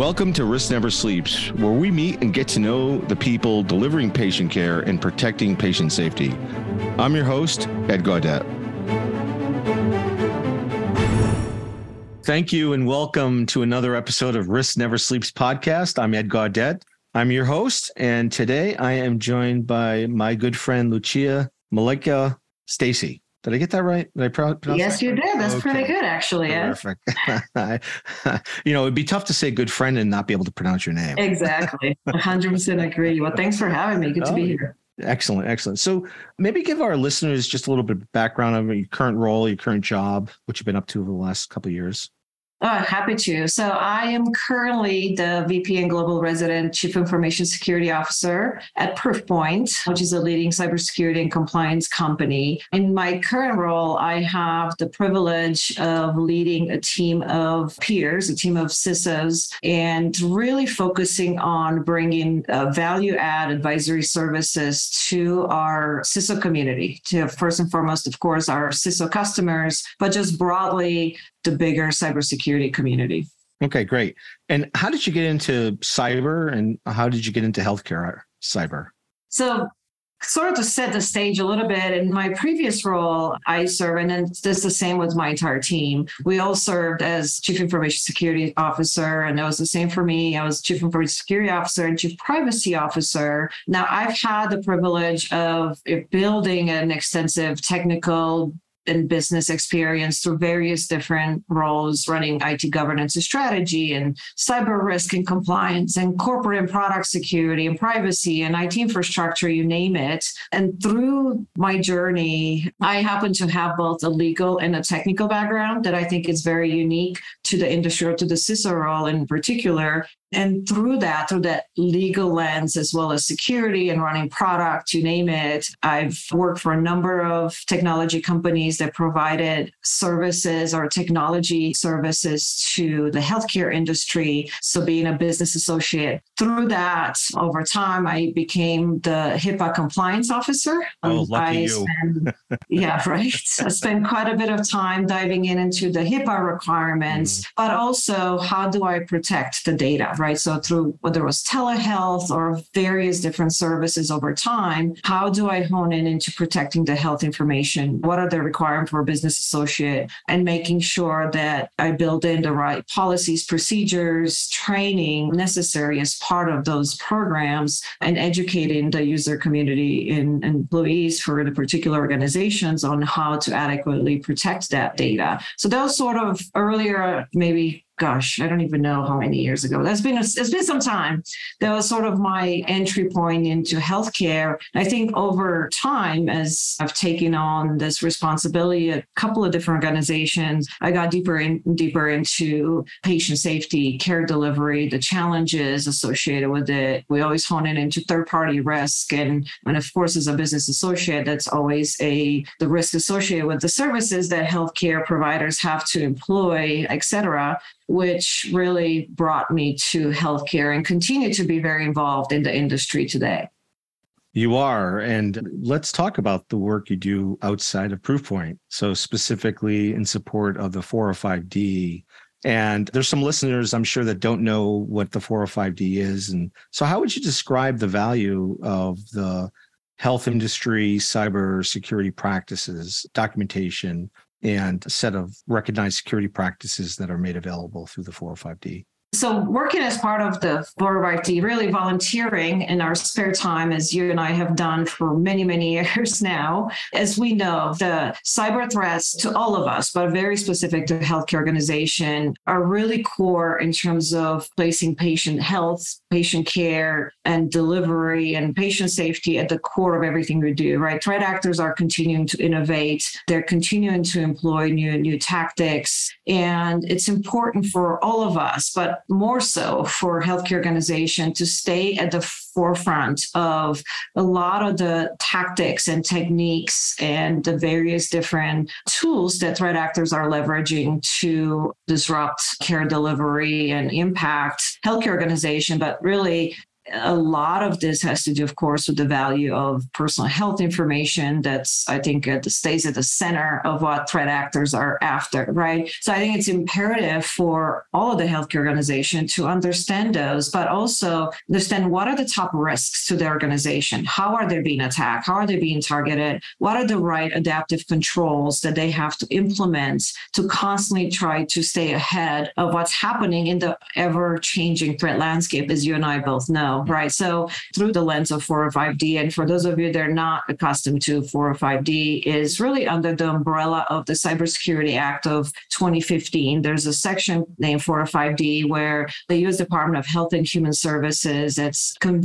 Welcome to Risk Never Sleeps, where we meet and get to know the people delivering patient care and protecting patient safety. I'm your host, Ed Gaudette. Thank you and welcome to another episode of Risk Never Sleeps podcast. I'm Ed Gaudette. I'm your host, and today I am joined by my good friend, Lucia Milică Stacy. Did I get that right? Did I pronounce Yes, that you right? did. That's okay. Pretty good, actually. Perfect. You know, it'd be tough to say good friend and not be able to pronounce your name. Exactly. 100% agree. Well, thanks for having me. Good to be here. Excellent. Excellent. So maybe give our listeners just a little bit of background of your current role, your current job, what you've been up to over the last couple of years. Happy to. So I am currently the VP and Global Resident Chief Information Security Officer at Proofpoint, which is a leading cybersecurity and compliance company. In my current role, I have the privilege of leading a team of peers, a team of CISOs, and really focusing on bringing value-add advisory services to our CISO community, to first and foremost, of course, our CISO customers, but just broadly, the bigger cybersecurity community. Okay, great. And how did you get into cyber and how did you get into healthcare cyber? So sort of to set the stage a little bit, in my previous role, I served, and it's the same with my entire team. We all served as Chief Information Security Officer, and it was the same for me. I was Chief Information Security Officer and Chief Privacy Officer. Now, I've had the privilege of building an extensive technical and business experience through various different roles, running IT governance and strategy and cyber risk and compliance and corporate and product security and privacy and IT infrastructure, you name it. And through my journey, I happen to have both a legal and a technical background that I think is very unique to the industry or to the CISO role in particular. And through that legal lens, as well as security and running product, you name it, I've worked for a number of technology companies that provided services or technology services to the healthcare industry. So being a business associate, through that, over time, I became the HIPAA compliance officer. Oh, lucky you. Yeah, right. I spent quite a bit of time diving into the HIPAA requirements, but also how do I protect the data? Right. So through whether it was telehealth or various different services over time, how do I hone into protecting the health information? What are the requirements for a business associate and making sure that I build in the right policies, procedures, training necessary as part of those programs and educating the user community and employees for the particular organizations on how to adequately protect that data. So that was sort of earlier, maybe I don't even know how many years ago. It's been some time. That was sort of my entry point into healthcare. I think over time, as I've taken on this responsibility, a couple of different organizations, I got deeper into patient safety, care delivery, the challenges associated with it. We always hone in into third-party risk. And of course, as a business associate, that's always the risk associated with the services that healthcare providers have to employ, et cetera, which really brought me to healthcare and continue to be very involved in the industry today. You are. And let's talk about the work you do outside of Proofpoint. So specifically in support of the 405D. And there's some listeners, I'm sure, that don't know what the 405D is. And so how would you describe the value of the health industry, cybersecurity practices, documentation, and a set of recognized security practices that are made available through the 405D? So working as part of the 405D, really volunteering in our spare time, as you and I have done for many, many years now. As we know, the cyber threats to all of us, but very specific to healthcare organization, are really core in terms of placing patient health, patient care, and delivery and patient safety at the core of everything we do, right? Threat actors are continuing to innovate. They're continuing to employ new tactics. And it's important for all of us, but more so for healthcare organization to stay at the forefront of a lot of the tactics and techniques and the various different tools that threat actors are leveraging to disrupt care delivery and impact healthcare organization, but really a lot of this has to do, of course, with the value of personal health information. That's, I think, stays at the center of what threat actors are after, right? So I think it's imperative for all of the healthcare organization to understand those, but also understand what are the top risks to the organization? How are they being attacked? How are they being targeted? What are the right adaptive controls that they have to implement to constantly try to stay ahead of what's happening in the ever-changing threat landscape, as you and I both know, right? So through the lens of 405D, and for those of you that are not accustomed to 405D, is really under the umbrella of the Cybersecurity Act of 2015. There's a section named 405D where the U.S. Department of Health and Human Services that's convened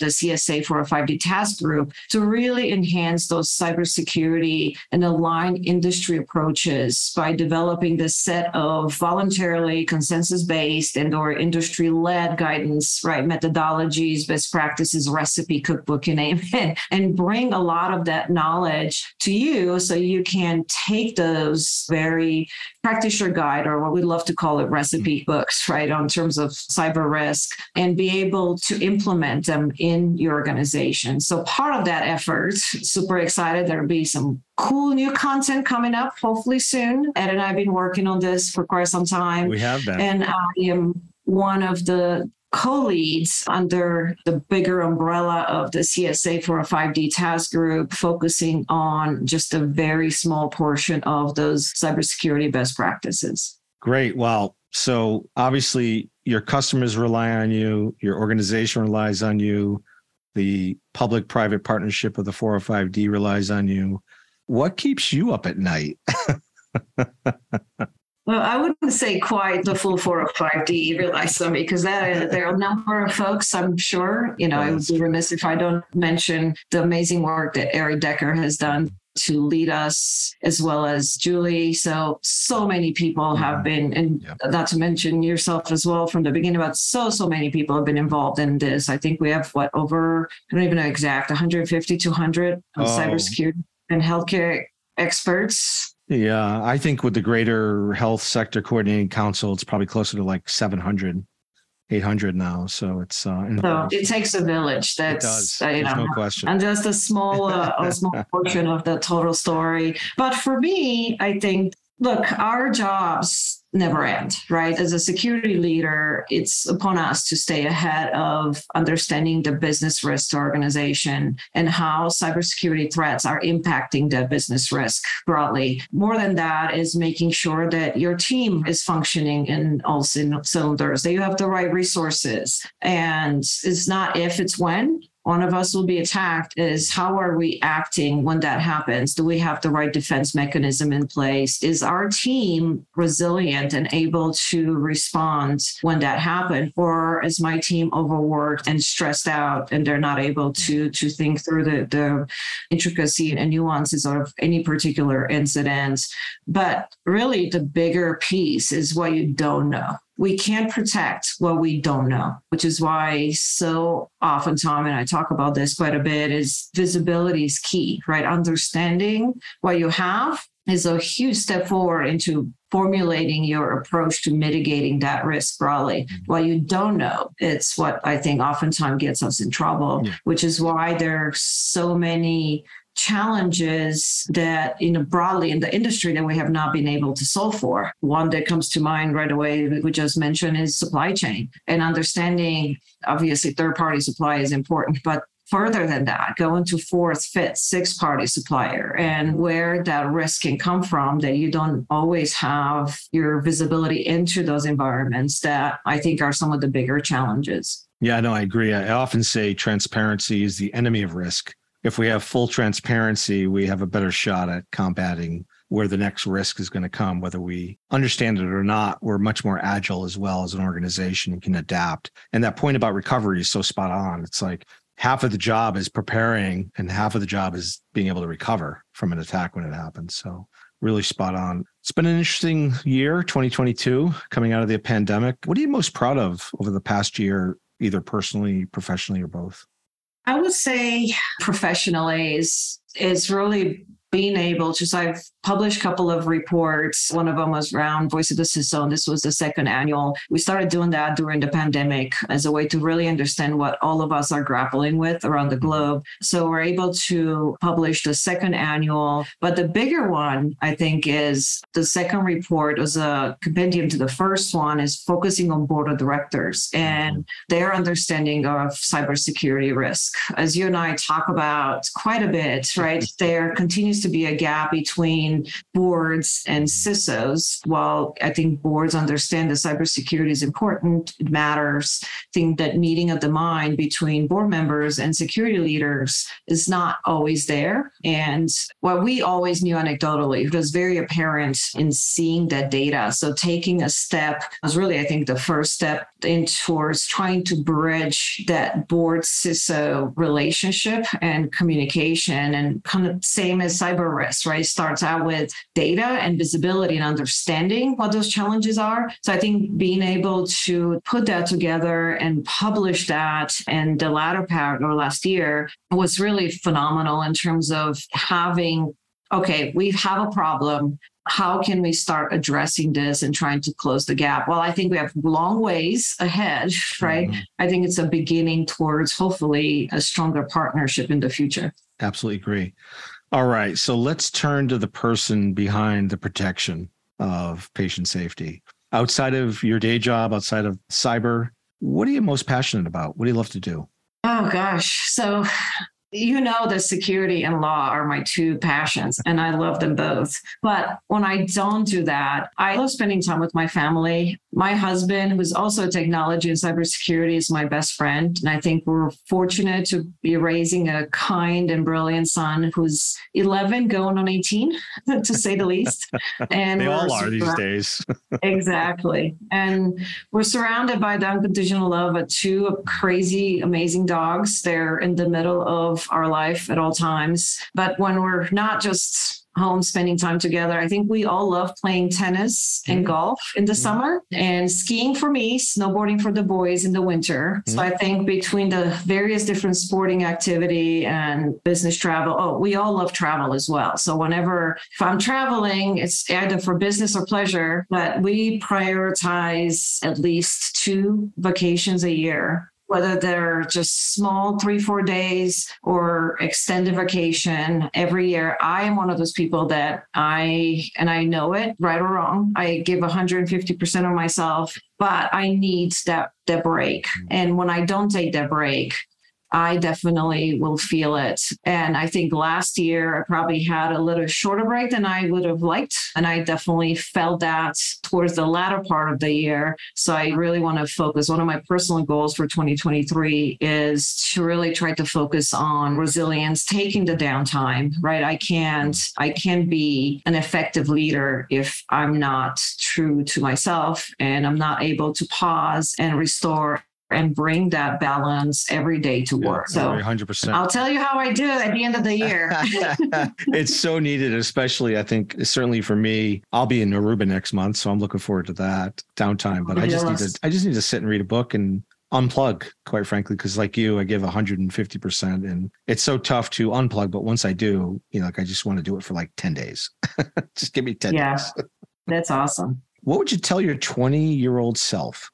the CSA 405D task group to really enhance those cybersecurity and align industry approaches by developing this set of voluntarily consensus-based and or industry-led guidance, right, methodologies, best practices, recipe, cookbook, you name it, and bring a lot of that knowledge to you so you can take those very practitioner guide, or what we love to call it recipe books, right, on terms of cyber risk, and be able to implement them in your organization. So part of that effort, super excited, there'll be some cool new content coming up hopefully soon. Ed and I have been working on this for quite some time. We have been. And I am one of the co-leads under the bigger umbrella of the CSA 405D task group, focusing on just a very small portion of those cybersecurity best practices. Great. Wow. So obviously your customers rely on you, your organization relies on you, the public-private partnership of the 405D relies on you. What keeps you up at night? Well, I wouldn't say quite the full 405D realize them, because there are a number of folks, I'm sure, I would be remiss if I don't mention the amazing work that Eric Decker has done to lead us, as well as Julie. So many people have been, and not to mention yourself as well from the beginning, but so many people have been involved in this. I think we have over, I don't even know exact, 150, 200 cybersecurity and healthcare experts. Yeah, I think with the greater Health Sector Coordinating Council, it's probably closer to like 700, 800 now. So it's so it takes a village. That's, it does. No question. And just a small portion of the total story. But for me, I think, look, our jobs never end, right? As a security leader, it's upon us to stay ahead of understanding the business risk to organization and how cybersecurity threats are impacting the business risk broadly. More than that is making sure that your team is functioning in all cylinders, that you have the right resources. And it's not if, it's when. One of us will be attacked is how are we acting when that happens? Do we have the right defense mechanism in place? Is our team resilient and able to respond when that happened? Or is my team overworked and stressed out and they're not able to think through the intricacy and nuances of any particular incident? But really the bigger piece is what you don't know. We can't protect what we don't know, which is why so often, Tom, and I talk about this quite a bit, is visibility is key, right? Understanding what you have is a huge step forward into formulating your approach to mitigating that risk broadly. What you don't know, it's what I think oftentimes gets us in trouble, which is why there are so many challenges that broadly in the industry that we have not been able to solve for. One that comes to mind right away, we just mentioned, is supply chain, and understanding obviously third-party supply is important, but further than that, go into fourth, fifth, sixth party supplier and where that risk can come from that you don't always have your visibility into those environments that I think are some of the bigger challenges. Yeah, no, I agree. I often say transparency is the enemy of risk. If we have full transparency, we have a better shot at combating where the next risk is going to come, whether we understand it or not. We're much more agile as well as an organization and can adapt. And that point about recovery is so spot on. It's like half of the job is preparing and half of the job is being able to recover from an attack when it happens. So really spot on. It's been an interesting year, 2022, coming out of the pandemic. What are you most proud of over the past year, either personally, professionally, or both? I would say professionally is really being able to, so I've published a couple of reports. One of them was around Voice of the CISO, and this was the second annual. We started doing that during the pandemic as a way to really understand what all of us are grappling with around the globe. So we're able to publish the second annual. But the bigger one, I think, is the second report was a compendium to the first one, is focusing on board of directors and their understanding of cybersecurity risk. As you and I talk about quite a bit, right, there continues to be a gap between boards and CISOs. While I think boards understand that cybersecurity is important, it matters, I think that meeting of the mind between board members and security leaders is not always there. And what we always knew anecdotally, it was very apparent in seeing that data. So taking a step was really, I think, the first step in towards trying to bridge that board-CISO relationship and communication, and kind of same as cyber risk, right? It starts out with data and visibility and understanding what those challenges are. So I think being able to put that together and publish that in the latter part or last year was really phenomenal in terms of having, okay, we have a problem. How can we start addressing this and trying to close the gap? Well, I think we have long ways ahead, right? Mm-hmm. I think it's a beginning towards hopefully a stronger partnership in the future. Absolutely agree. All right. So let's turn to the person behind the protection of patient safety. Outside of your day job, outside of cyber, what are you most passionate about? What do you love to do? Oh, gosh. So you know that security and law are my two passions, and I love them both. But when I don't do that, I love spending time with my family. My husband, who's also a technology and cybersecurity, is my best friend. And I think we're fortunate to be raising a kind and brilliant son who's 11 going on 18, to say the least. And they all are these days. Exactly. And we're surrounded by the unconditional love of two crazy, amazing dogs. They're in the middle of our life at all times. But when we're not just home spending time together, I think we all love playing tennis and golf in the summer, and skiing for me, snowboarding for the boys in the winter. So I think between the various different sporting activity and business travel, we all love travel as well. So whenever, if I'm traveling, it's either for business or pleasure, but we prioritize at least two vacations a year, whether they're just small 3-4 days or extended vacation every year. I am one of those people that I know it, right or wrong, I give 150% of myself, but I need that break. And when I don't take that break, I definitely will feel it. And I think last year I probably had a little shorter break than I would have liked. And I definitely felt that towards the latter part of the year. So I really want to focus. One of my personal goals for 2023 is to really try to focus on resilience, taking the downtime, right? I can't be an effective leader if I'm not true to myself and I'm not able to pause and restore and bring that balance every day to work. So 100%. I'll tell you how I do it at the end of the year. It's so needed, especially, I think, certainly for me. I'll be in Aruba next month, so I'm looking forward to that downtime. But I just need to sit and read a book and unplug, quite frankly, because like you, I give 150%, and it's so tough to unplug. But once I do, I just want to do it for like 10 days. Just give me 10 days. That's awesome. What would you tell your 20-year-old self?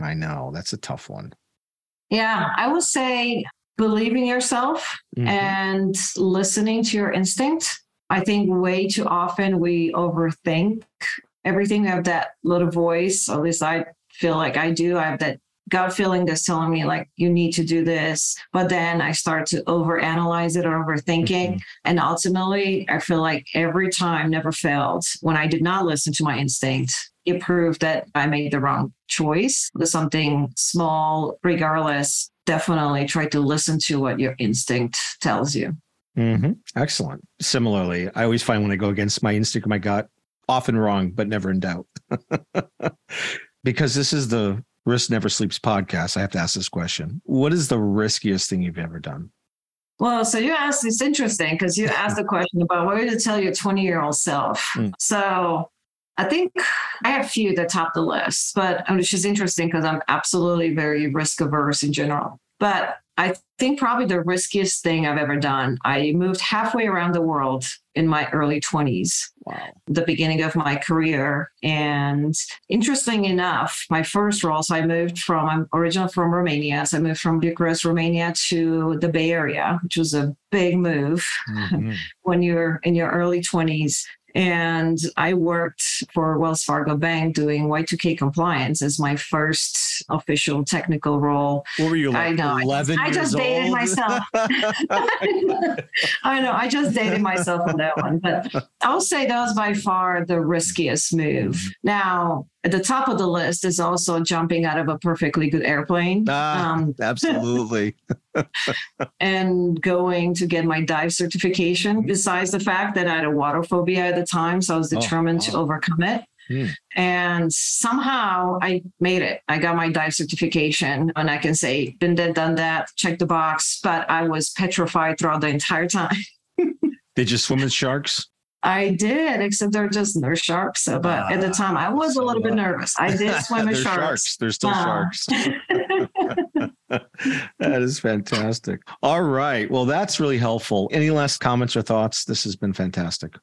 I know, that's a tough one. Yeah, I would say believe in yourself and listening to your instinct. I think way too often we overthink everything. We have that little voice, or at least I feel like I do. I have that gut feeling that's telling me like, you need to do this. But then I start to overanalyze it or overthinking. And ultimately, I feel like every time never failed when I did not listen to my instinct. It proved that I made the wrong choice. Something small, regardless, definitely try to listen to what your instinct tells you. Excellent. Similarly, I always find when I go against my instinct, my gut, often wrong, but never in doubt. Because this is the Risk Never Sleeps podcast, I have to ask this question. What is the riskiest thing you've ever done? Well, so you asked, it's interesting because you asked the question about what would you tell your 20-year-old self? So I think I have a few that top the list, but which is interesting because I'm absolutely very risk averse in general. But I think probably the riskiest thing I've ever done. I moved halfway around the world in my early 20s, wow, the beginning of my career. And interesting enough, my first role, so I'm originally from Romania. So I moved from Bucharest, Romania to the Bay Area, which was a big move when you're in your early 20s. And I worked for Wells Fargo Bank doing Y2K compliance as my first official technical role. What were you, like, I know, 11 I just years dated old? Myself. I know, I just dated myself on that one. But I'll say that was by far the riskiest move. Now, at the top of the list is also jumping out of a perfectly good airplane. Absolutely. And going to get my dive certification, besides the fact that I had a water phobia at the time. So I was determined to overcome it. And somehow I made it. I got my dive certification, and I can say, been there, done that, check the box. But I was petrified throughout the entire time. Did you swim with sharks? I did, except they're just nurse sharks. So, but at the time, I was a little bit nervous. I did swim with sharks. There's still sharks. That is fantastic. All right. Well, that's really helpful. Any last comments or thoughts? This has been fantastic.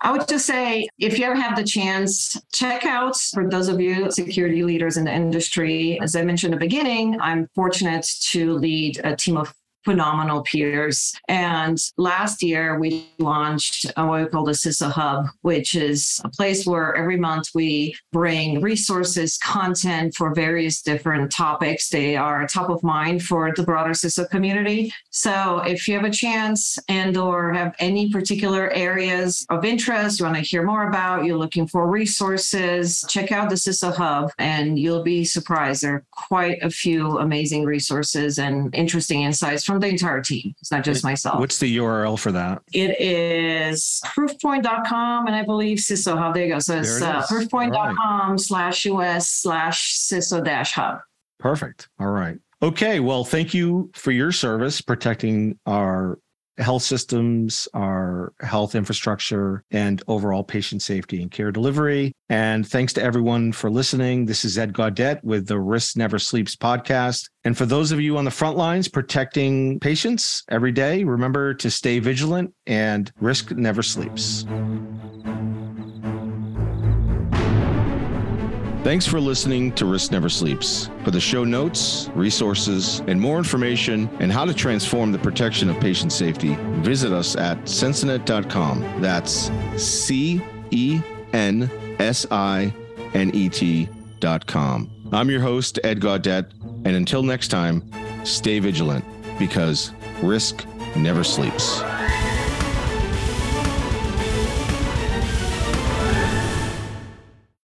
I would just say, if you ever have the chance, check out, for those of you security leaders in the industry, as I mentioned in the beginning, I'm fortunate to lead a team of phenomenal peers. And last year, we launched what we call the CISO Hub, which is a place where every month we bring resources, content for various different topics. They are top of mind for the broader CISO community. So if you have a chance and or have any particular areas of interest you want to hear more about, you're looking for resources, check out the CISO Hub, and you'll be surprised. There are quite a few amazing resources and interesting insights from the entire team. It's not just myself. What's the URL for that? It is proofpoint.com, and I believe CISO Hub. There you go. So it's proofpoint.com/US/CISO-hub. Perfect. All right. Okay. Well, thank you for your service protecting our health systems, our health infrastructure, and overall patient safety and care delivery. And thanks to everyone for listening. This is Ed Gaudette with the Risk Never Sleeps podcast. And for those of you on the front lines protecting patients every day, remember to stay vigilant, and risk never sleeps. Thanks for listening to Risk Never Sleeps. For the show notes, resources, and more information on how to transform the protection of patient safety, visit us at censinet.com. That's CENSINET.com. I'm your host, Ed Gaudette, and until next time, stay vigilant, because risk never sleeps.